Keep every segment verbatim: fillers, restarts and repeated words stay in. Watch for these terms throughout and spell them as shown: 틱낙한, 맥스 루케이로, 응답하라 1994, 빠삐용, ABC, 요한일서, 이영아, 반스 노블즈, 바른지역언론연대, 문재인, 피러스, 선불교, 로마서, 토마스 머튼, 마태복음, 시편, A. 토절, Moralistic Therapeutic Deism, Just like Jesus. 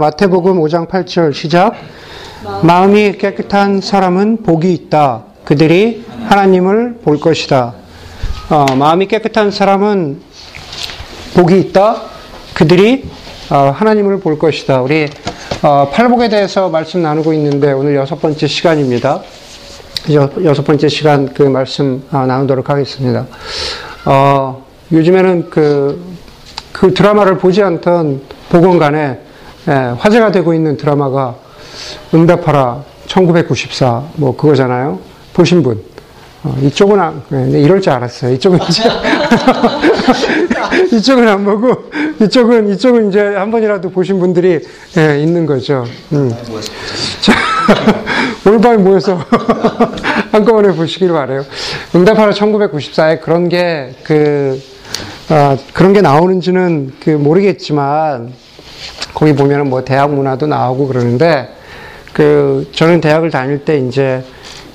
마태복음 오 장 팔 절 시작. 마음이 깨끗한 사람은 복이 있다. 그들이 하나님을 볼 것이다. 어, 마음이 깨끗한 사람은 복이 있다. 그들이 어, 하나님을 볼 것이다. 우리 어, 팔복에 대해서 말씀 나누고 있는데 오늘 여섯 번째 시간입니다. 여섯 번째 시간 그 말씀 어, 나누도록 하겠습니다. 어, 요즘에는 그, 그 드라마를 보지 않던 보건관에 예, 화제가 되고 있는 드라마가 응답하라 천구백구십사 뭐 그거잖아요. 보신 분. 어, 이쪽은 안, 네, 이럴 줄 알았어요. 이쪽은 이제, 이쪽은 안 보고, 이쪽은, 이쪽은 이제 한 번이라도 보신 분들이, 예, 있는 거죠. 음. 자, 올바에 모여서 한꺼번에 보시길 바라요. 응답하라 천구백구십사에 그런 게, 그, 어, 그런 게 나오는지는 그 모르겠지만, 거기 보면은 뭐 대학 문화도 나오고 그러는데, 그, 저는 대학을 다닐 때 이제,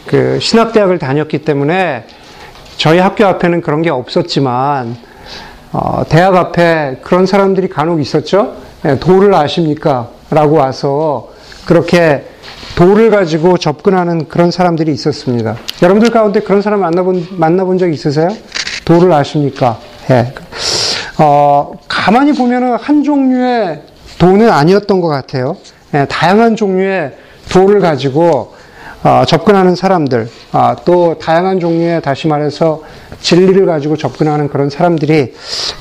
그 신학대학을 다녔기 때문에 저희 학교 앞에는 그런 게 없었지만 어, 대학 앞에 그런 사람들이 간혹 있었죠. 예, 도를 아십니까? 라고 와서 그렇게 도를 가지고 접근하는 그런 사람들이 있었습니다. 여러분들 가운데 그런 사람 만나본 만나본 적 있으세요? 도를 아십니까? 예. 어, 가만히 보면은 한 종류의 도는 아니었던 것 같아요. 예, 다양한 종류의 도를 가지고 어, 접근하는 사람들, 아, 또 다양한 종류의 다시 말해서 진리를 가지고 접근하는 그런 사람들이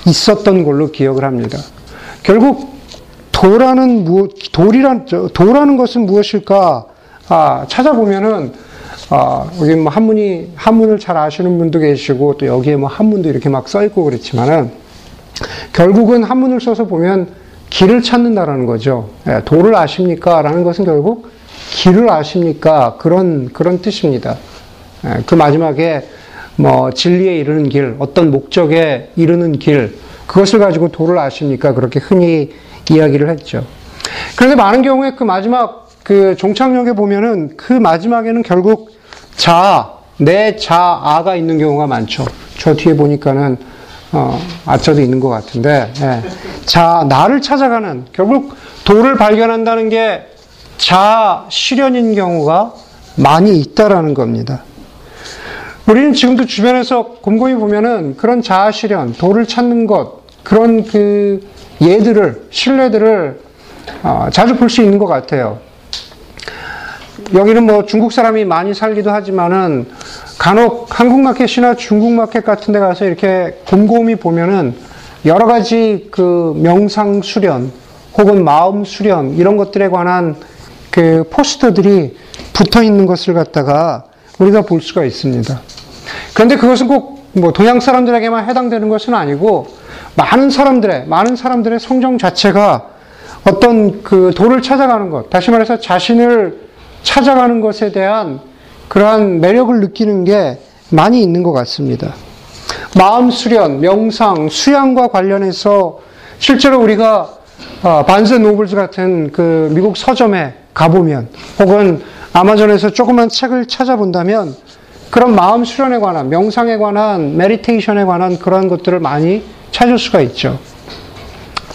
있었던 걸로 기억을 합니다. 결국 도라는 무, 도리란, 도라는 것은 무엇일까? 아, 찾아보면은 아, 여기 뭐 한문이 한문을 잘 아시는 분도 계시고 또 여기에 뭐 한문도 이렇게 막 써 있고 그렇지만은 결국은 한문을 써서 보면 길을 찾는다라는 거죠. 예, 도를 아십니까? 라는 것은 결국 길을 아십니까? 그런, 그런 뜻입니다. 그 마지막에, 뭐, 진리에 이르는 길, 어떤 목적에 이르는 길, 그것을 가지고 도를 아십니까? 그렇게 흔히 이야기를 했죠. 그런데 많은 경우에 그 마지막, 그 종착역에 보면은 그 마지막에는 결국 자아, 내 자아가 있는 경우가 많죠. 저 뒤에 보니까는, 어, 아처도 있는 것 같은데, 예. 자, 나를 찾아가는, 결국 도를 발견한다는 게 자아 실현인 경우가 많이 있다라는 겁니다. 우리는 지금도 주변에서 곰곰이 보면은 그런 자아 실현, 도를 찾는 것, 그런 그 예들을, 신뢰들을 어, 자주 볼 수 있는 것 같아요. 여기는 뭐 중국 사람이 많이 살기도 하지만은 간혹 한국 마켓이나 중국 마켓 같은 데 가서 이렇게 곰곰이 보면은 여러 가지 그 명상 수련 혹은 마음 수련 이런 것들에 관한 그 포스터들이 붙어 있는 것을 갖다가 우리가 볼 수가 있습니다. 그런데 그것은 꼭 뭐 동양 사람들에게만 해당되는 것은 아니고 많은 사람들의, 많은 사람들의 성정 자체가 어떤 그 도를 찾아가는 것, 다시 말해서 자신을 찾아가는 것에 대한 그러한 매력을 느끼는 게 많이 있는 것 같습니다. 마음 수련, 명상, 수양과 관련해서 실제로 우리가 어, 반스 노블즈 같은 그 미국 서점에 가보면 혹은 아마존에서 조그만 책을 찾아본다면 그런 마음 수련에 관한, 명상에 관한, 메디테이션에 관한 그런 것들을 많이 찾을 수가 있죠.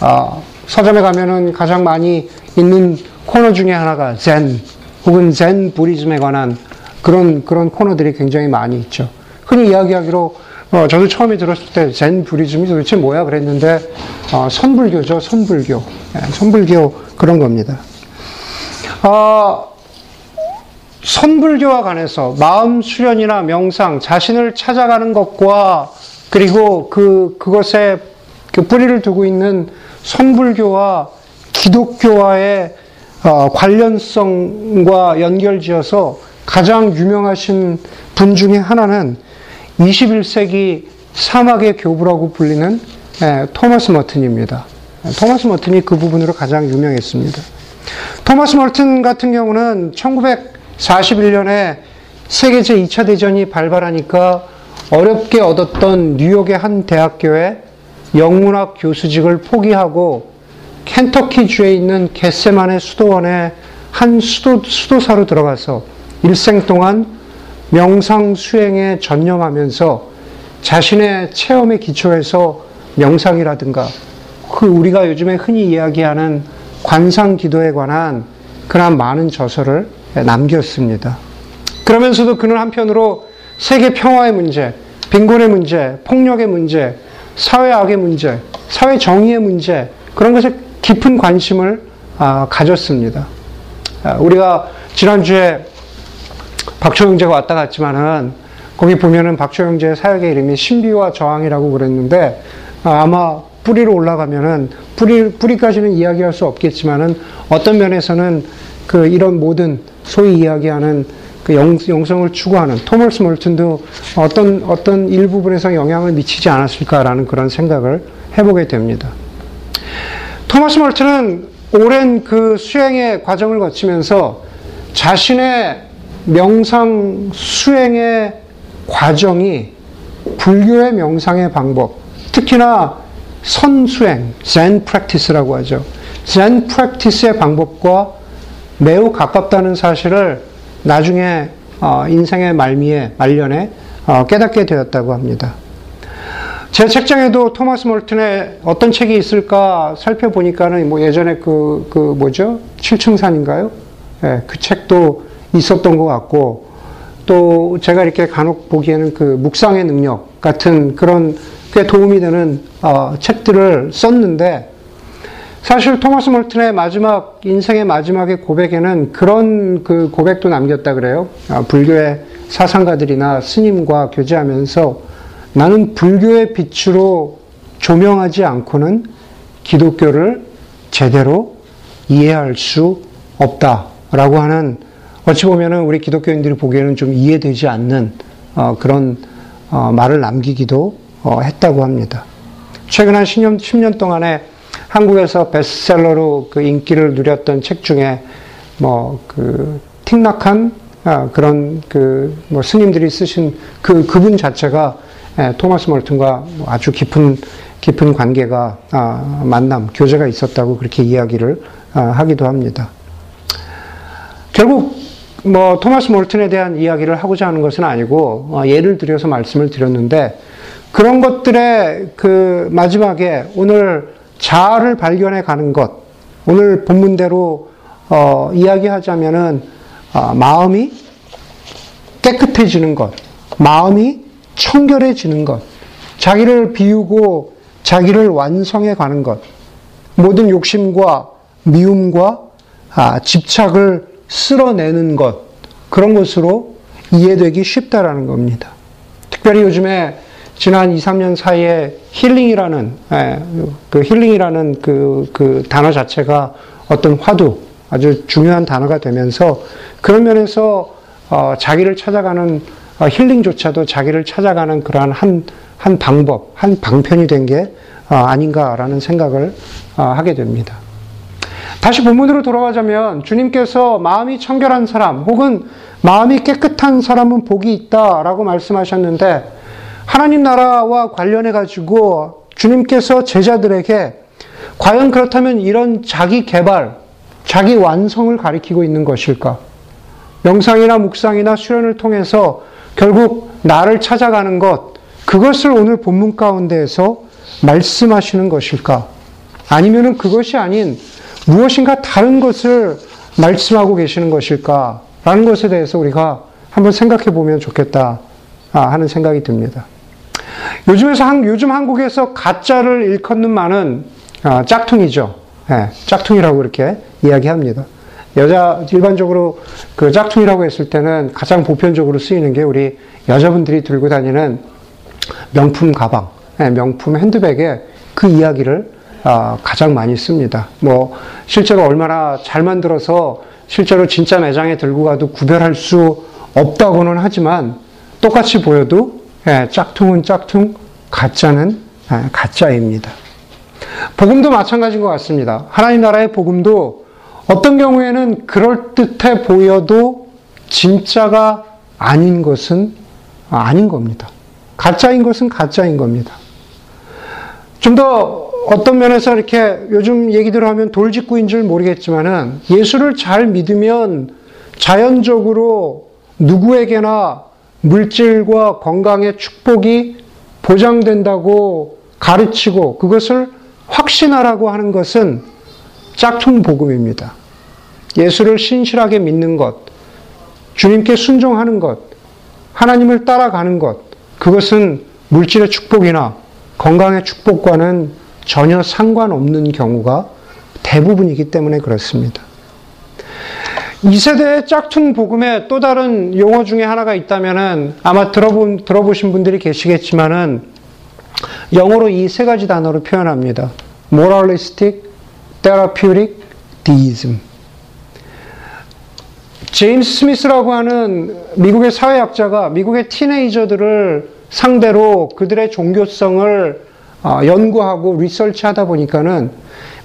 어, 서점에 가면은 가장 많이 있는 코너 중에 하나가 젠 혹은 젠 부디즘에 관한 그런 그런 코너들이 굉장히 많이 있죠. 흔히 이야기하기로 어, 저도 처음에 들었을 때 젠 부디즘이 도대체 뭐야 그랬는데 어, 선불교죠. 선불교. 예, 선불교 그런 겁니다. 어, 선불교와 관해서 마음 수련이나 명상, 자신을 찾아가는 것과 그리고 그, 그것에 그 뿌리를 두고 있는 선불교와 기독교와의 어, 관련성과 연결지어서 가장 유명하신 분 중에 하나는 이십일 세기 사막의 교부라고 불리는 예, 토마스 머튼입니다. 토마스 머튼이 그 부분으로 가장 유명했습니다. 토마스 머튼 같은 경우는 천구백사십일 년에 세계 제이 차 대전이 발발하니까 어렵게 얻었던 뉴욕의 한 대학교에 영문학 교수직을 포기하고 켄터키주에 있는 겟세만의 수도원에 한 수도, 수도사로 들어가서 일생 동안 명상 수행에 전념하면서 자신의 체험의 기초에서 명상이라든가 그 우리가 요즘에 흔히 이야기하는 관상 기도에 관한 그러한 많은 저서를 남겼습니다. 그러면서도 그는 한편으로 세계 평화의 문제, 빈곤의 문제, 폭력의 문제, 사회악의 문제, 사회 정의의 문제, 그런 것에 깊은 관심을 가졌습니다. 우리가 지난주에 박초영제가 왔다 갔지만은 거기 보면은 박초영제의 사역의 이름이 신비와 저항이라고 그랬는데, 아마 뿌리로 올라가면은 뿌리, 뿌리까지는 이야기할 수 없겠지만은 어떤 면에서는 그 이런 모든 소위 이야기하는 그 영, 영성을 추구하는 토마스 멀튼도 어떤, 어떤 일부분에서 영향을 미치지 않았을까라는 그런 생각을 해보게 됩니다. 토마스 멀튼은 오랜 그 수행의 과정을 거치면서 자신의 명상 수행의 과정이 불교의 명상의 방법, 특히나 선수행, zen practice라고 하죠. zen practice의 방법과 매우 가깝다는 사실을 나중에 인생의 말미에, 말년에 깨닫게 되었다고 합니다. 제 책장에도 토마스 멀튼의 어떤 책이 있을까 살펴보니까는 뭐 예전에 그, 그 뭐죠? 칠층산인가요? 예, 그 책도 있었던 것 같고, 또 제가 이렇게 간혹 보기에는 그 묵상의 능력 같은 그런 꽤 도움이 되는 어, 책들을 썼는데, 사실 토마스 멀튼의 마지막, 인생의 마지막의 고백에는 그런 그 고백도 남겼다 그래요. 아, 불교의 사상가들이나 스님과 교제하면서 나는 불교의 빛으로 조명하지 않고는 기독교를 제대로 이해할 수 없다라고 하는, 어찌 보면은 우리 기독교인들이 보기에는 좀 이해되지 않는 어, 그런 어, 말을 남기기도 어, 했다고 합니다. 최근 한 십 년, 십 년 동안에 한국에서 베스트셀러로 그 인기를 누렸던 책 중에 뭐 그 틱낙한 아, 그런 그 뭐 스님들이 쓰신 그 그분 자체가 예, 토마스 멀튼과 아주 깊은 깊은 관계가 아, 만남, 교제가 있었다고 그렇게 이야기를 아, 하기도 합니다. 결국 뭐 토마스 멀튼에 대한 이야기를 하고자 하는 것은 아니고 어, 예를 들여서 말씀을 드렸는데, 그런 것들의 그 마지막에 오늘 자아를 발견해 가는 것, 오늘 본문대로 어, 이야기하자면은 어, 마음이 깨끗해지는 것, 마음이 청결해지는 것, 자기를 비우고 자기를 완성해 가는 것, 모든 욕심과 미움과 아, 집착을 쓸어내는 것, 그런 것으로 이해되기 쉽다라는 겁니다. 특별히 요즘에 지난 이, 삼 년 사이에 힐링이라는, 예, 그 힐링이라는 그, 그 단어 자체가 어떤 화두, 아주 중요한 단어가 되면서, 그런 면에서, 어, 자기를 찾아가는, 어, 힐링조차도 자기를 찾아가는 그러한 한, 한 방법, 한 방편이 된 게, 어, 아닌가라는 생각을, 어, 하게 됩니다. 다시 본문으로 돌아가자면, 주님께서 마음이 청결한 사람, 혹은 마음이 깨끗한 사람은 복이 있다라고 말씀하셨는데, 하나님 나라와 관련해 가지고 주님께서 제자들에게 과연 그렇다면 이런 자기 개발, 자기 완성을 가리키고 있는 것일까? 명상이나 묵상이나 수련을 통해서 결국 나를 찾아가는 것, 그것을 오늘 본문 가운데에서 말씀하시는 것일까? 아니면은 그것이 아닌 무엇인가 다른 것을 말씀하고 계시는 것일까? 라는 것에 대해서 우리가 한번 생각해 보면 좋겠다 하는 생각이 듭니다. 요즘에서, 요즘 한국에서 가짜를 일컫는 말은 짝퉁이죠. 예, 짝퉁이라고 그렇게 이야기합니다. 여자, 일반적으로 그 짝퉁이라고 했을 때는 가장 보편적으로 쓰이는 게 우리 여자분들이 들고 다니는 명품 가방, 예, 명품 핸드백에 그 이야기를 아, 가장 많이 씁니다. 뭐, 실제로 얼마나 잘 만들어서 실제로 진짜 매장에 들고 가도 구별할 수 없다고는 하지만, 똑같이 보여도 예, 짝퉁은 짝퉁, 가짜는 예, 가짜입니다. 복음도 마찬가지인 것 같습니다. 하나님 나라의 복음도 어떤 경우에는 그럴듯해 보여도 진짜가 아닌 것은 아, 아닌 겁니다. 가짜인 것은 가짜인 겁니다. 좀 더 어떤 면에서 이렇게 요즘 얘기대로 하면 돌직구인 줄 모르겠지만은, 예수를 잘 믿으면 자연적으로 누구에게나 물질과 건강의 축복이 보장된다고 가르치고 그것을 확신하라고 하는 것은 짝퉁 복음입니다. 예수를 신실하게 믿는 것, 주님께 순종하는 것, 하나님을 따라가는 것, 그것은 물질의 축복이나 건강의 축복과는 전혀 상관없는 경우가 대부분이기 때문에 그렇습니다. 이 세대의 짝퉁 복음의 또 다른 용어 중에 하나가 있다면은 아마 들어본, 들어보신 분들이 계시겠지만은 영어로 이 세 가지 단어로 표현합니다. Moralistic Therapeutic Deism. 제임스 스미스라고 하는 미국의 사회학자가 미국의 티네이저들을 상대로 그들의 종교성을 연구하고 리서치하다 보니까는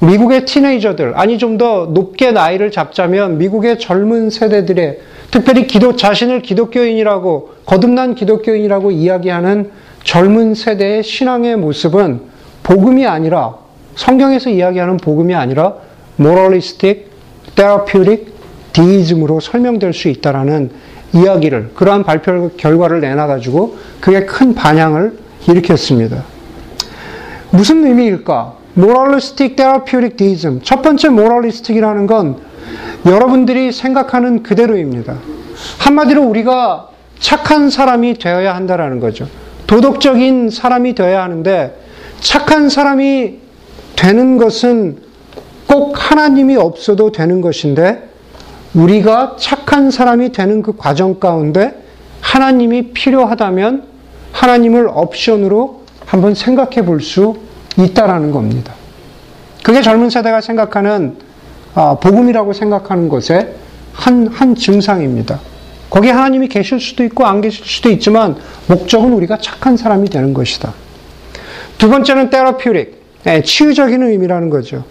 미국의 티네이저들, 아니 좀 더 높게 나이를 잡자면 미국의 젊은 세대들의, 특별히 기독, 자신을 기독교인이라고, 거듭난 기독교인이라고 이야기하는 젊은 세대의 신앙의 모습은 복음이 아니라, 성경에서 이야기하는 복음이 아니라 moralistic, therapeutic, 디이즘으로 설명될 수 있다라는 이야기를, 그러한 발표 결과를 내놔가지고 그게 큰 반향을 일으켰습니다. 무슨 의미일까? Moralistic Therapeutic Deism. 첫 번째 Moralistic이라는 건 여러분들이 생각하는 그대로입니다. 한마디로 우리가 착한 사람이 되어야 한다라는 거죠. 도덕적인 사람이 되어야 하는데 착한 사람이 되는 것은 꼭 하나님이 없어도 되는 것인데 우리가 착한 사람이 되는 그 과정 가운데 하나님이 필요하다면 하나님을 옵션으로 한번 생각해 볼 수 있다라는 겁니다. 그게 젊은 세대가 생각하는 아, 복음이라고 생각하는 것의 한, 한 증상입니다. 거기에 하나님이 계실 수도 있고 안 계실 수도 있지만 목적은 우리가 착한 사람이 되는 것이다. 두 번째는 테라퓨릭, 네, 치유적인 의미라는 거죠.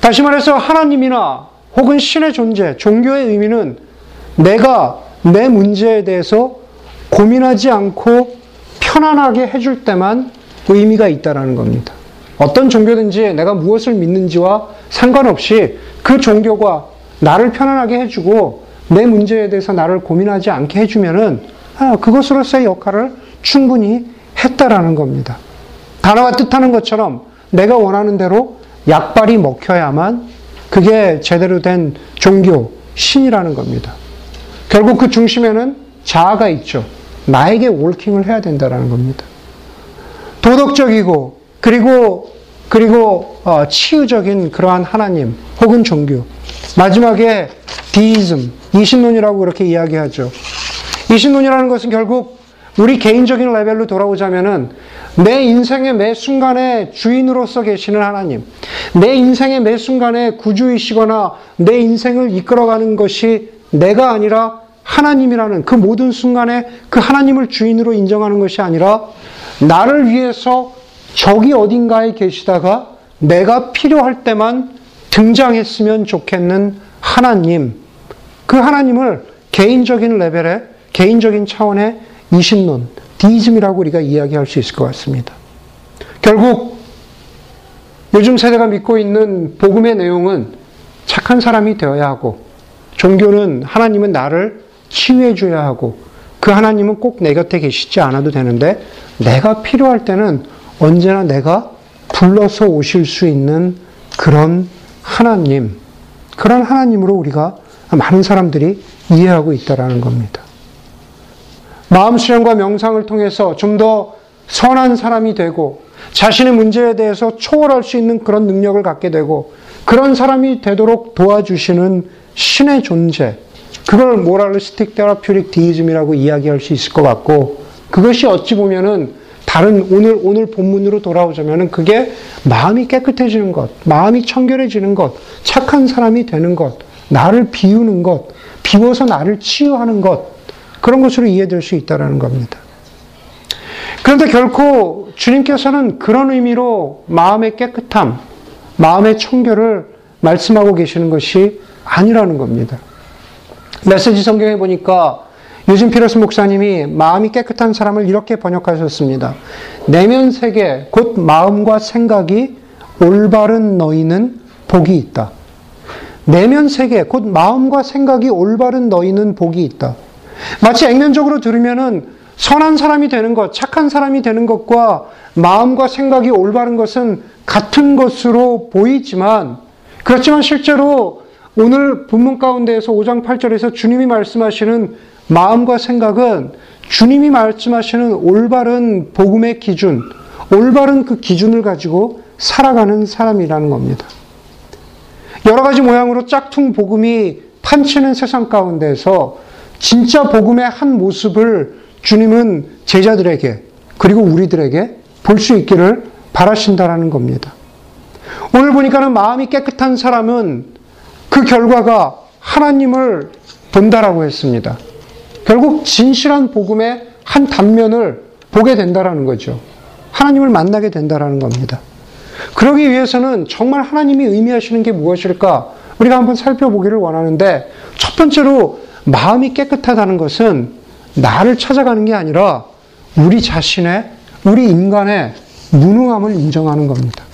다시 말해서 하나님이나 혹은 신의 존재, 종교의 의미는 내가 내 문제에 대해서 고민하지 않고 편안하게 해줄 때만 의미가 있다라는 겁니다. 어떤 종교든지 내가 무엇을 믿는지와 상관없이 그 종교가 나를 편안하게 해주고 내 문제에 대해서 나를 고민하지 않게 해주면은 아, 그것으로서의 역할을 충분히 했다라는 겁니다. 단어가 뜻하는 것처럼 내가 원하는 대로 약발이 먹혀야만 그게 제대로 된 종교, 신이라는 겁니다. 결국 그 중심에는 자아가 있죠. 나에게 워킹을 해야 된다라는 겁니다. 도덕적이고 그리고 그리고 어, 치유적인 그러한 하나님 혹은 종교. 마지막에 디이즘, 이신론이라고 그렇게 이야기하죠. 이신론이라는 것은 결국 우리 개인적인 레벨로 돌아오자면은 내 인생의 매 순간에 주인으로서 계시는 하나님, 내 인생의 매 순간에 구주이시거나 내 인생을 이끌어가는 것이 내가 아니라 하나님이라는 그 모든 순간에 그 하나님을 주인으로 인정하는 것이 아니라 나를 위해서 저기 어딘가에 계시다가 내가 필요할 때만 등장했으면 좋겠는 하나님, 그 하나님을 개인적인 레벨에, 개인적인 차원의 이신론, 디이즘이라고 우리가 이야기할 수 있을 것 같습니다. 결국 요즘 세대가 믿고 있는 복음의 내용은 착한 사람이 되어야 하고 종교는 하나님은 나를 치유해 줘야 하고 그 하나님은 꼭 내 곁에 계시지 않아도 되는데 내가 필요할 때는 언제나 내가 불러서 오실 수 있는 그런 하나님, 그런 하나님으로 우리가 많은 사람들이 이해하고 있다라는 겁니다. 마음 수련과 명상을 통해서 좀 더 선한 사람이 되고 자신의 문제에 대해서 초월할 수 있는 그런 능력을 갖게 되고 그런 사람이 되도록 도와주시는 신의 존재, 그걸 모랄리스틱 테라퓨틱 디이즘이라고 이야기할 수 있을 것 같고 그것이 어찌 보면은 다른 오늘 오늘 본문으로 돌아오자면은 그게 마음이 깨끗해지는 것, 마음이 청결해지는 것, 착한 사람이 되는 것, 나를 비우는 것, 비워서 나를 치유하는 것, 그런 것으로 이해될 수 있다는 겁니다. 그런데 결코 주님께서는 그런 의미로 마음의 깨끗함, 마음의 청결을 말씀하고 계시는 것이 아니라는 겁니다. 메시지 성경에 보니까 유진 피러스 목사님이 마음이 깨끗한 사람을 이렇게 번역하셨습니다. 내면 세계, 곧 마음과 생각이 올바른 너희는 복이 있다. 내면 세계, 곧 마음과 생각이 올바른 너희는 복이 있다. 마치 액면적으로 들으면은 선한 사람이 되는 것, 착한 사람이 되는 것과 마음과 생각이 올바른 것은 같은 것으로 보이지만 그렇지만 실제로 오늘 본문 가운데에서 오 장 팔 절에서 주님이 말씀하시는 마음과 생각은 주님이 말씀하시는 올바른 복음의 기준, 올바른 그 기준을 가지고 살아가는 사람이라는 겁니다. 여러 가지 모양으로 짝퉁 복음이 판치는 세상 가운데서 진짜 복음의 한 모습을 주님은 제자들에게 그리고 우리들에게 볼 수 있기를 바라신다라는 겁니다. 오늘 보니까는 마음이 깨끗한 사람은 그 결과가 하나님을 본다라고 했습니다. 결국 진실한 복음의 한 단면을 보게 된다라는 거죠. 하나님을 만나게 된다라는 겁니다. 그러기 위해서는 정말 하나님이 의미하시는 게 무엇일까? 우리가 한번 살펴보기를 원하는데, 첫 번째로 마음이 깨끗하다는 것은 나를 찾아가는 게 아니라 우리 자신의, 우리 인간의 무능함을 인정하는 겁니다.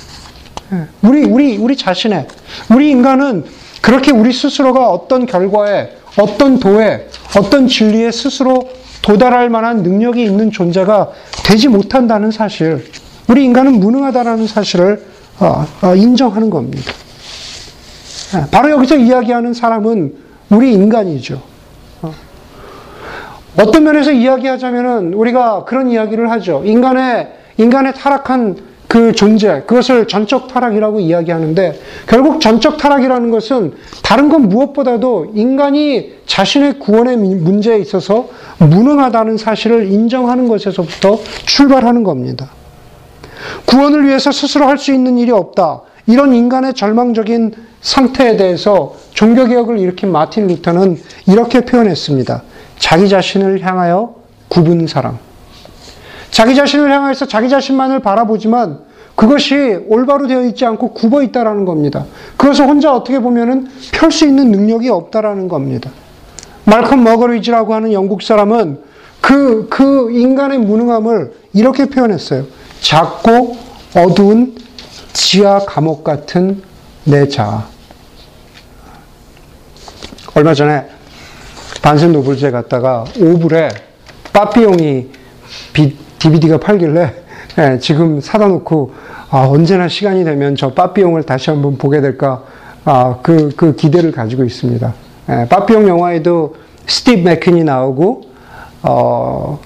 우리, 우리, 우리 자신의, 우리 인간은 그렇게 우리 스스로가 어떤 결과에, 어떤 도에, 어떤 진리에 스스로 도달할 만한 능력이 있는 존재가 되지 못한다는 사실, 우리 인간은 무능하다라는 사실을 인정하는 겁니다. 바로 여기서 이야기하는 사람은 우리 인간이죠. 어떤 면에서 이야기하자면은 우리가 그런 이야기를 하죠. 인간의, 인간의 타락한 그 존재, 그것을 전적 타락이라고 이야기하는데, 결국 전적 타락이라는 것은 다른 건 무엇보다도 인간이 자신의 구원의 문제에 있어서 무능하다는 사실을 인정하는 것에서부터 출발하는 겁니다. 구원을 위해서 스스로 할 수 있는 일이 없다. 이런 인간의 절망적인 상태에 대해서 종교개혁을 일으킨 마틴 루터는 이렇게 표현했습니다. 자기 자신을 향하여 굽은 사람. 자기 자신을 향해서 자기 자신만을 바라보지만 그것이 올바로 되어 있지 않고 굽어 있다라는 겁니다. 그것을 혼자 어떻게 보면은 펼 수 있는 능력이 없다라는 겁니다. 말콤 머거리지라고 하는 영국 사람은 그, 그 인간의 무능함을 이렇게 표현했어요. 작고 어두운 지하 감옥 같은 내 자아. 얼마 전에 반스 노블즈에 갔다가 오불에 빠삐용이 디비디가 팔길래 예, 지금 사다 놓고 아, 언제나 시간이 되면 저 빠삐용을 다시 한번 보게 될까, 아, 그, 그 기대를 가지고 있습니다. 예, 빠삐용 영화에도 스티브 맥퀸이 나오고 어,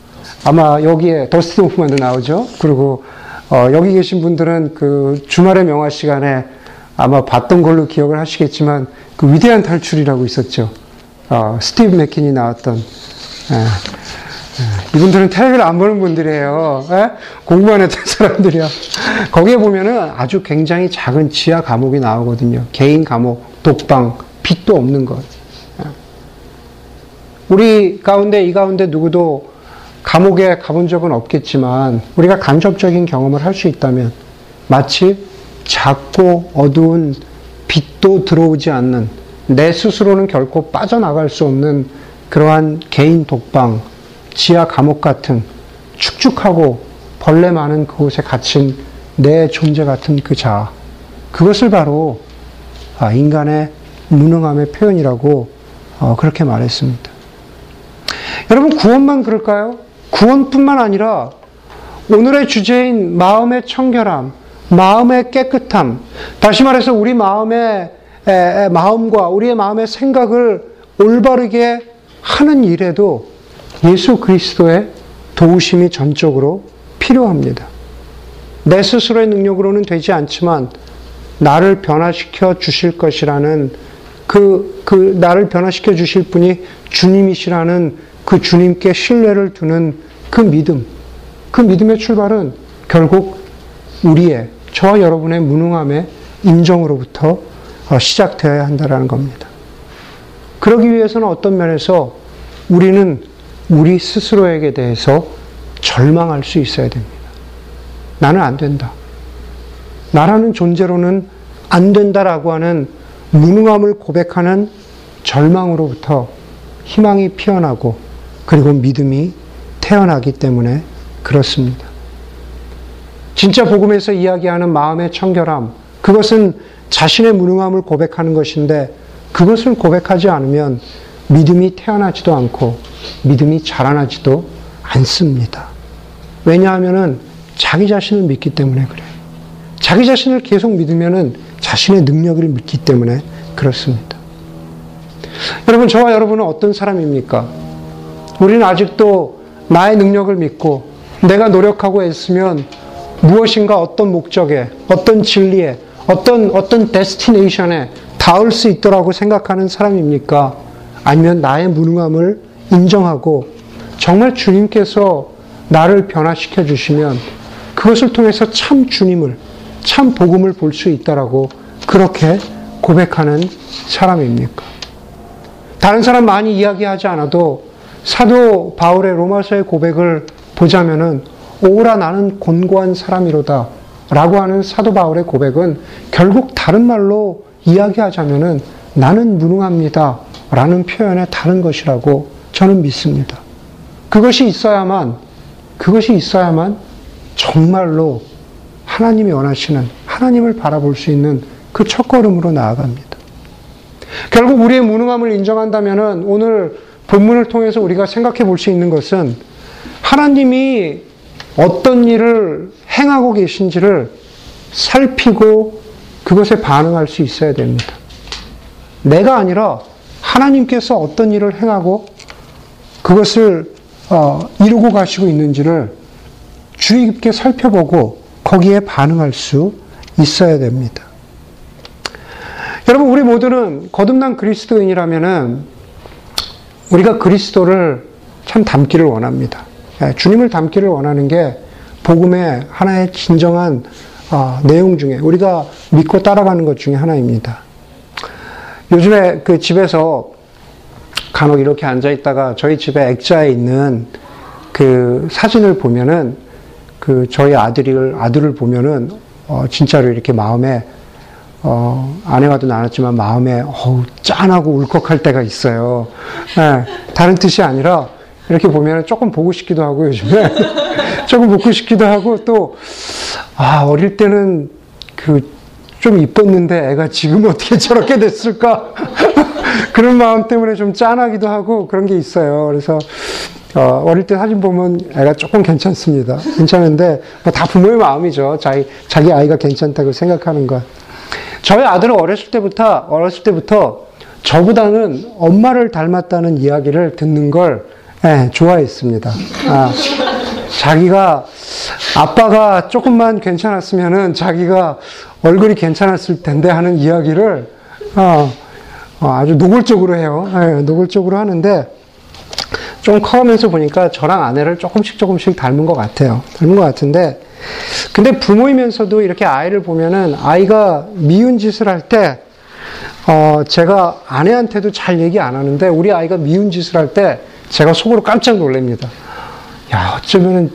아마 여기에 더스틴 호프만도 나오죠. 그리고 어, 여기 계신 분들은 그 주말의 명화 시간에 아마 봤던 걸로 기억을 하시겠지만 그 위대한 탈출이라고 있었죠. 어, 스티브 맥퀸이 나왔던. 예, 예, 이분들은 텔레비를 안 보는 분들이에요. 예? 공부만 했던 사람들이야. 거기에 보면은 아주 굉장히 작은 지하 감옥이 나오거든요. 개인 감옥, 독방, 빛도 없는 것. 예. 우리 가운데 이 가운데 누구도 감옥에 가본 적은 없겠지만 우리가 간접적인 경험을 할 수 있다면 마치 작고 어두운 빛도 들어오지 않는, 내 스스로는 결코 빠져나갈 수 없는 그러한 개인 독방, 지하 감옥 같은 축축하고 벌레 많은 그곳에 갇힌 내 존재 같은 그 자아, 그것을 바로 인간의 무능함의 표현이라고 그렇게 말했습니다. 여러분, 구원만 그럴까요? 구원뿐만 아니라 오늘의 주제인 마음의 청결함, 마음의 깨끗함, 다시 말해서 우리 마음의 에, 에, 마음과 우리의 마음의 생각을 올바르게 하는 일에도 예수 그리스도의 도우심이 전적으로 필요합니다. 내 스스로의 능력으로는 되지 않지만 나를 변화시켜 주실 것이라는 그, 그 나를 변화시켜 주실 분이 주님이시라는 그 주님께 신뢰를 두는 그 믿음, 그 믿음의 출발은 결국 우리의, 저와 여러분의 무능함의 인정으로부터 시작되어야 한다는 겁니다. 그러기 위해서는 어떤 면에서 우리는 우리 스스로에게 대해서 절망할 수 있어야 됩니다. 나는 안 된다. 나라는 존재로는 안 된다라고 하는 무능함을 고백하는 절망으로부터 희망이 피어나고 그리고 믿음이 태어나기 때문에 그렇습니다. 진짜 복음에서 이야기하는 마음의 청결함, 그것은 자신의 무능함을 고백하는 것인데 그것을 고백하지 않으면 믿음이 태어나지도 않고 믿음이 자라나지도 않습니다. 왜냐하면은 자기 자신을 믿기 때문에 그래요. 자기 자신을 계속 믿으면은 자신의 능력을 믿기 때문에 그렇습니다. 여러분, 저와 여러분은 어떤 사람입니까? 우리는 아직도 나의 능력을 믿고 내가 노력하고 애쓰면 무엇인가 어떤 목적에, 어떤 진리에, 어떤 어떤 데스티네이션에 닿을 수 있더라고 생각하는 사람입니까? 아니면 나의 무능함을 인정하고 정말 주님께서 나를 변화시켜 주시면 그것을 통해서 참 주님을, 참 복음을 볼 수 있다라고 그렇게 고백하는 사람입니까? 다른 사람 많이 이야기하지 않아도 사도 바울의 로마서의 고백을 보자면은 오라 나는 곤고한 사람이로다 라고 하는 사도 바울의 고백은 결국 다른 말로 이야기하자면은 나는 무능합니다 라는 표현의 다른 것이라고 저는 믿습니다. 그것이 있어야만, 그것이 있어야만 정말로 하나님이 원하시는, 하나님을 바라볼 수 있는 그 첫걸음으로 나아갑니다. 결국 우리의 무능함을 인정한다면은 오늘 본문을 통해서 우리가 생각해 볼 수 있는 것은 하나님이 어떤 일을 행하고 계신지를 살피고 그것에 반응할 수 있어야 됩니다. 내가 아니라 하나님께서 어떤 일을 행하고 그것을 어, 이루고 가시고 있는지를 주의 깊게 살펴보고 거기에 반응할 수 있어야 됩니다. 여러분, 우리 모두는 거듭난 그리스도인이라면은 우리가 그리스도를 참 닮기를 원합니다. 주님을 닮기를 원하는 게 복음의 하나의 진정한 어, 내용 중에 우리가 믿고 따라가는 것 중에 하나입니다. 요즘에 그 집에서 간혹 이렇게 앉아 있다가 저희 집에 액자에 있는 그 사진을 보면은 그 저희 아들을 아들을 보면은 어, 진짜로 이렇게 마음에 어, 아내와도 나눴지만 마음에 어우 짠하고 울컥할 때가 있어요. 네, 다른 뜻이 아니라. 이렇게 보면 조금 보고 싶기도 하고 요즘에 조금 웃고 싶기도 하고 또 아 어릴 때는 그 좀 이뻤는데 애가 지금 어떻게 저렇게 됐을까 그런 마음 때문에 좀 짠하기도 하고 그런 게 있어요. 그래서 어, 어릴 때 사진 보면 애가 조금 괜찮습니다. 괜찮은데 뭐 다 부모의 마음이죠. 자기 자기 아이가 괜찮다고 생각하는 것. 저희 아들은 어렸을 때부터 어렸을 때부터 저보다는 엄마를 닮았다는 이야기를 듣는 걸 네, 좋아했습니다. 아, 자기가 아빠가 조금만 괜찮았으면은 자기가 얼굴이 괜찮았을 텐데 하는 이야기를 어, 어, 아주 노골적으로 해요. 네, 노골적으로 하는데 좀 커가면서 보니까 저랑 아내를 조금씩 조금씩 닮은 것 같아요. 닮은 것 같은데 근데 부모이면서도 이렇게 아이를 보면은 아이가 미운 짓을 할 때 어, 제가 아내한테도 잘 얘기 안 하는데 우리 아이가 미운 짓을 할 때 제가 속으로 깜짝 놀랍니다. 야, 어쩌면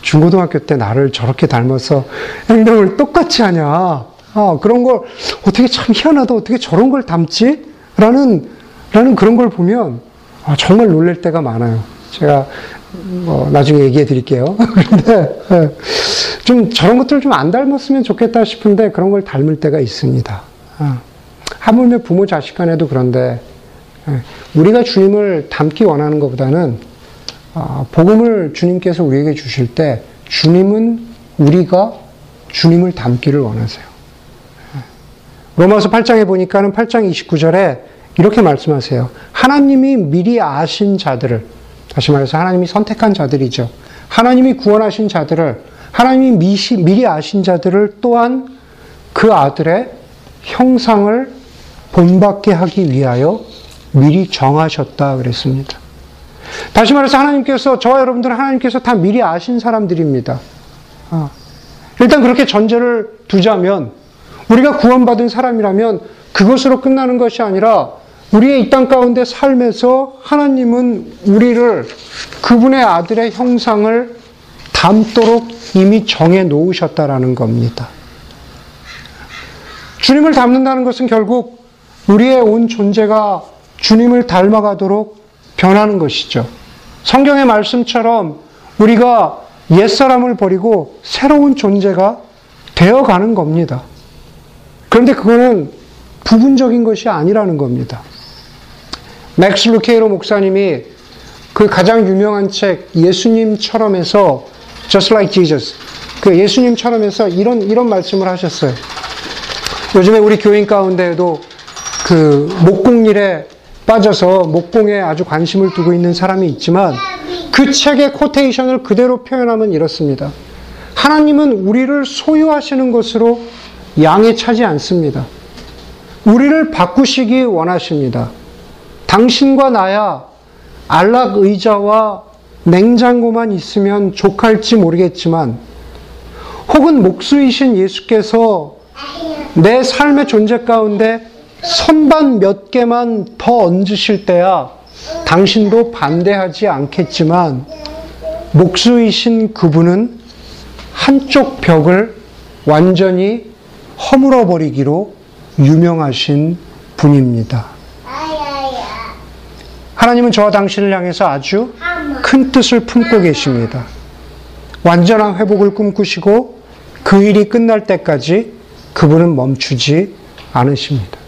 중고등학교 때 나를 저렇게 닮아서 행동을 똑같이 하냐. 아, 그런 걸 어떻게 참 희한하다. 어떻게 저런 걸 닮지? 라는, 라는 그런 걸 보면 아, 정말 놀랄 때가 많아요. 제가 뭐 나중에 얘기해 드릴게요. 그런데 네, 좀 저런 것들을 좀 안 닮았으면 좋겠다 싶은데 그런 걸 닮을 때가 있습니다. 아, 하물며 부모 자식 간에도 그런데 우리가 주님을 닮기 원하는 것보다는 복음을 주님께서 우리에게 주실 때 주님은 우리가 주님을 닮기를 원하세요. 로마서 팔 장에 보니까는 팔 장 이십구 절에 이렇게 말씀하세요. 하나님이 미리 아신 자들을, 다시 말해서 하나님이 선택한 자들이죠. 하나님이 구원하신 자들을, 하나님이 미시, 미리 아신 자들을 또한 그 아들의 형상을 본받게 하기 위하여 미리 정하셨다 그랬습니다. 다시 말해서 하나님께서, 저와 여러분들은 하나님께서 다 미리 아신 사람들입니다. 아, 일단 그렇게 전제를 두자면 우리가 구원받은 사람이라면 그것으로 끝나는 것이 아니라 우리의 이 땅 가운데 삶에서 하나님은 우리를 그분의 아들의 형상을 닮도록 이미 정해 놓으셨다라는 겁니다. 주님을 닮는다는 것은 결국 우리의 온 존재가 주님을 닮아가도록 변하는 것이죠. 성경의 말씀처럼 우리가 옛사람을 버리고 새로운 존재가 되어가는 겁니다. 그런데 그거는 부분적인 것이 아니라는 겁니다. 맥스 루케이로 목사님이 그 가장 유명한 책 예수님처럼에서 Just like Jesus, 그 예수님처럼에서 이런 이런 말씀을 하셨어요. 요즘에 우리 교인 가운데에도 그 목공일에 빠져서 목공에 아주 관심을 두고 있는 사람이 있지만 그 책의 코테이션을 그대로 표현하면 이렇습니다. 하나님은 우리를 소유하시는 것으로 양에 차지 않습니다. 우리를 바꾸시기 원하십니다. 당신과 나야 안락 의자와 냉장고만 있으면 족할지 모르겠지만 혹은 목수이신 예수께서 내 삶의 존재 가운데 선반 몇 개만 더 얹으실 때야 당신도 반대하지 않겠지만 목수이신 그분은 한쪽 벽을 완전히 허물어버리기로 유명하신 분입니다. 하나님은 저와 당신을 향해서 아주 큰 뜻을 품고 계십니다. 완전한 회복을 꿈꾸시고 그 일이 끝날 때까지 그분은 멈추지 않으십니다.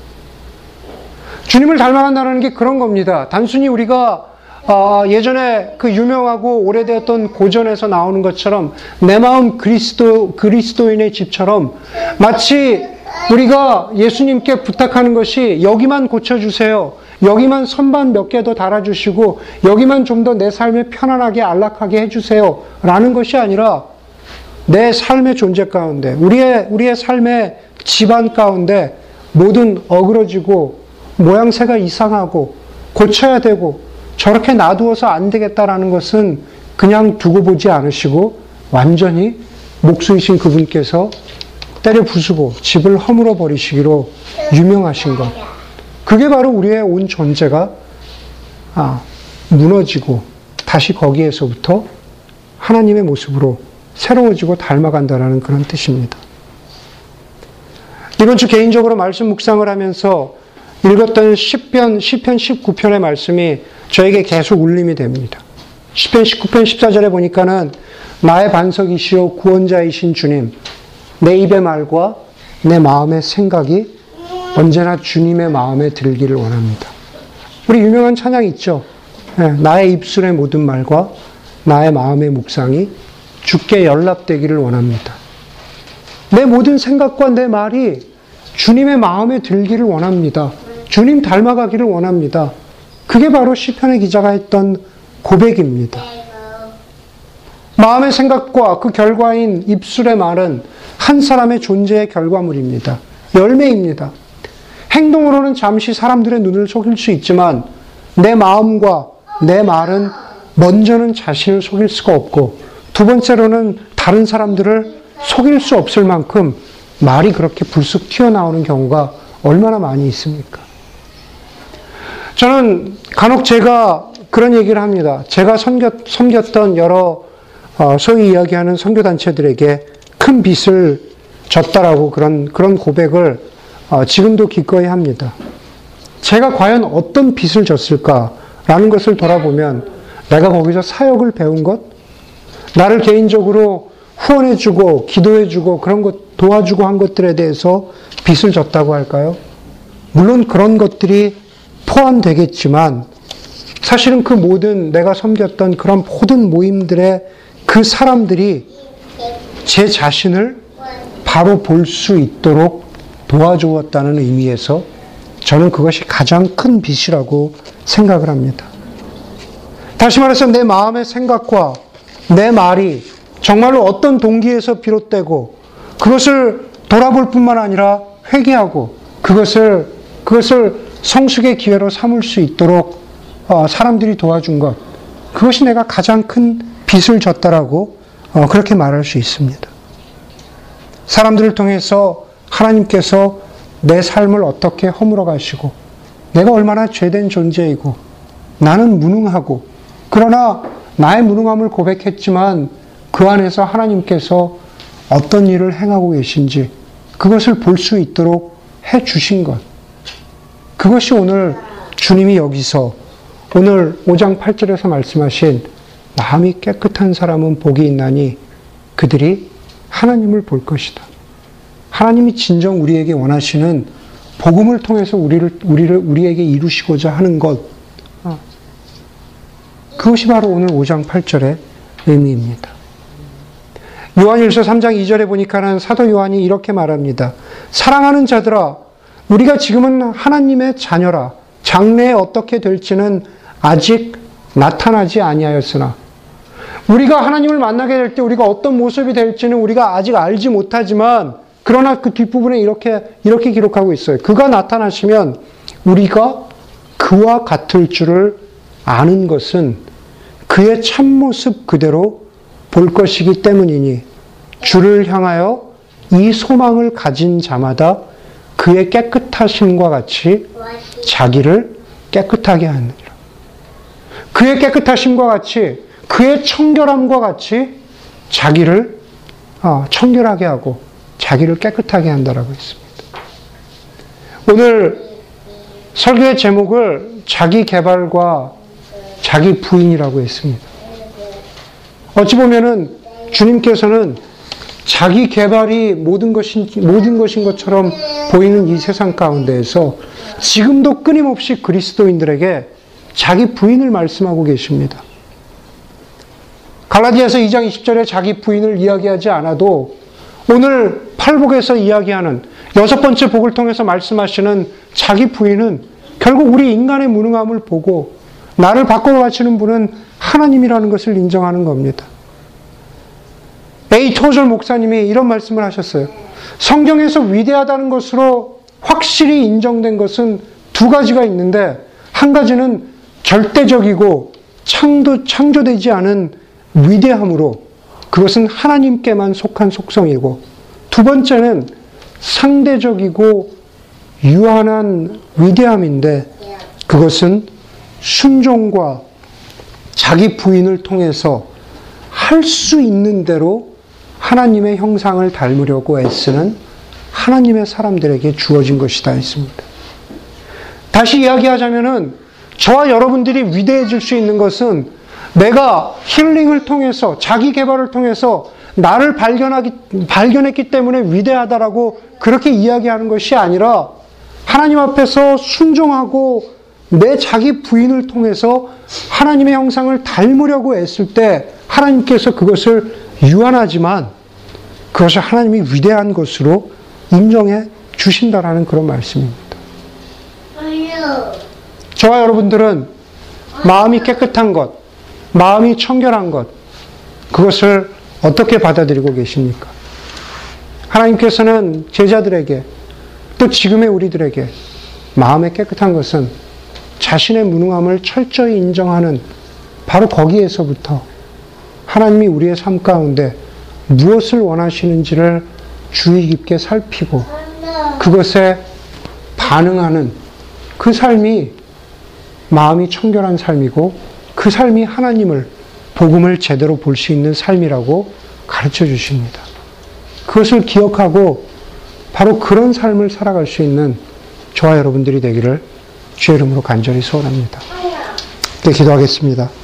주님을 닮아간다는 게 그런 겁니다. 단순히 우리가 아, 예전에 그 유명하고 오래되었던 고전에서 나오는 것처럼 내 마음 그리스도, 그리스도인의 집처럼 마치 우리가 예수님께 부탁하는 것이 여기만 고쳐주세요. 여기만 선반 몇 개 더 달아주시고 여기만 좀 더 내 삶을 편안하게 안락하게 해주세요. 라는 것이 아니라 내 삶의 존재 가운데 우리의, 우리의 삶의 집안 가운데 모든 어그러지고 모양새가 이상하고 고쳐야 되고 저렇게 놔두어서 안 되겠다라는 것은 그냥 두고 보지 않으시고 완전히 목수이신 그분께서 때려 부수고 집을 허물어 버리시기로 유명하신 것. 그게 바로 우리의 온 존재가 아, 무너지고 다시 거기에서부터 하나님의 모습으로 새로워지고 닮아간다라는 그런 뜻입니다. 이번 주 개인적으로 말씀 묵상을 하면서 읽었던 시편, 시편 십구 편의 말씀이 저에게 계속 울림이 됩니다. 시편 십구 편 십사 절에 보니까는 나의 반석이시오 구원자이신 주님, 내 입의 말과 내 마음의 생각이 언제나 주님의 마음에 들기를 원합니다. 우리 유명한 찬양 있죠? 네, 나의 입술의 모든 말과 나의 마음의 묵상이 주께 연락되기를 원합니다. 내 모든 생각과 내 말이 주님의 마음에 들기를 원합니다. 주님 닮아가기를 원합니다. 그게 바로 시편의 기자가 했던 고백입니다. 마음의 생각과 그 결과인 입술의 말은 한 사람의 존재의 결과물입니다. 열매입니다. 행동으로는 잠시 사람들의 눈을 속일 수 있지만 내 마음과 내 말은 먼저는 자신을 속일 수가 없고 두 번째로는 다른 사람들을 속일 수 없을 만큼 말이 그렇게 불쑥 튀어나오는 경우가 얼마나 많이 있습니까? 저는 간혹 제가 그런 얘기를 합니다. 제가 섬겼, 섬겼던 여러 소위 이야기하는 선교단체들에게 큰 빚을 졌다라고 그런, 그런 고백을 지금도 기꺼이 합니다. 제가 과연 어떤 빚을 졌을까라는 것을 돌아보면 내가 거기서 사역을 배운 것, 나를 개인적으로 후원해주고 기도해주고 그런 것 도와주고 한 것들에 대해서 빚을 졌다고 할까요? 물론 그런 것들이 포함되겠지만 사실은 그 모든 내가 섬겼던 그런 모든 모임들의 그 사람들이 제 자신을 바로 볼 수 있도록 도와주었다는 의미에서 저는 그것이 가장 큰 빚이라고 생각을 합니다. 다시 말해서 내 마음의 생각과 내 말이 정말로 어떤 동기에서 비롯되고 그것을 돌아볼 뿐만 아니라 회개하고 그것을 그것을 성숙의 기회로 삼을 수 있도록 사람들이 도와준 것, 그것이 내가 가장 큰 빚을 졌다라고 그렇게 말할 수 있습니다. 사람들을 통해서 하나님께서 내 삶을 어떻게 허물어 가시고 내가 얼마나 죄된 존재이고 나는 무능하고 그러나 나의 무능함을 고백했지만 그 안에서 하나님께서 어떤 일을 행하고 계신지 그것을 볼 수 있도록 해 주신 것, 그것이 오늘 주님이 여기서 오늘 오 장 팔 절에서 말씀하신 마음이 깨끗한 사람은 복이 있나니 그들이 하나님을 볼 것이다. 하나님이 진정 우리에게 원하시는 복음을 통해서 우리를, 우리를, 우리에게 이루시고자 하는 것, 그것이 바로 오늘 오 장 팔 절의 의미입니다. 요한일서 삼 장 이 절에 보니까는 사도 요한이 이렇게 말합니다. 사랑하는 자들아, 우리가 지금은 하나님의 자녀라. 장래에 어떻게 될지는 아직 나타나지 아니하였으나. 우리가 하나님을 만나게 될 때 우리가 어떤 모습이 될지는 우리가 아직 알지 못하지만, 그러나 그 뒷부분에 이렇게 이렇게 기록하고 있어요. 그가 나타나시면 우리가 그와 같을 줄을 아는 것은 그의 참모습 그대로 볼 것이기 때문이니 주를 향하여 이 소망을 가진 자마다 그의 깨끗하심과 같이 자기를 깨끗하게 하느니라. 그의 깨끗하심과 같이, 그의 청결함과 같이 자기를 청결하게 하고 자기를 깨끗하게 한다라고 했습니다. 오늘 설교의 제목을 자기 개발과 자기 부인이라고 했습니다. 어찌 보면은 주님께서는 자기 개발이 모든 것인, 모든 것인 것처럼 보이는 이 세상 가운데에서 지금도 끊임없이 그리스도인들에게 자기 부인을 말씀하고 계십니다. 갈라디아서 이 장 이십 절에 자기 부인을 이야기하지 않아도 오늘 팔복에서 이야기하는 여섯 번째 복을 통해서 말씀하시는 자기 부인은 결국 우리 인간의 무능함을 보고 나를 바꿔 바치는 분은 하나님이라는 것을 인정하는 겁니다. A. 토절 목사님이 이런 말씀을 하셨어요. 성경에서 위대하다는 것으로 확실히 인정된 것은 두 가지가 있는데, 한 가지는 절대적이고 창조, 창조되지 않은 위대함으로 그것은 하나님께만 속한 속성이고, 두 번째는 상대적이고 유한한 위대함인데 그것은 순종과 자기 부인을 통해서 할 수 있는 대로 하나님의 형상을 닮으려고 애쓰는 하나님의 사람들에게 주어진 것이다 했습니다. 다시 이야기하자면은 저와 여러분들이 위대해질 수 있는 것은 내가 힐링을 통해서, 자기 개발을 통해서 나를 발견하기, 발견했기 때문에 위대하다라고 그렇게 이야기하는 것이 아니라 하나님 앞에서 순종하고 내 자기 부인을 통해서 하나님의 형상을 닮으려고 애쓸 때 하나님께서 그것을 유한하지만 그것을 하나님이 위대한 것으로 인정해 주신다라는 그런 말씀입니다. 저와 여러분들은 마음이 깨끗한 것, 마음이 청결한 것, 그것을 어떻게 받아들이고 계십니까? 하나님께서는 제자들에게, 또 지금의 우리들에게 마음의 깨끗한 것은 자신의 무능함을 철저히 인정하는 바로 거기에서부터 하나님이 우리의 삶 가운데 무엇을 원하시는지를 주의 깊게 살피고 그것에 반응하는 그 삶이 마음이 청결한 삶이고, 그 삶이 하나님을, 복음을 제대로 볼 수 있는 삶이라고 가르쳐 주십니다. 그것을 기억하고 바로 그런 삶을 살아갈 수 있는 저와 여러분들이 되기를 주의 이름으로 간절히 소원합니다. 네, 기도하겠습니다.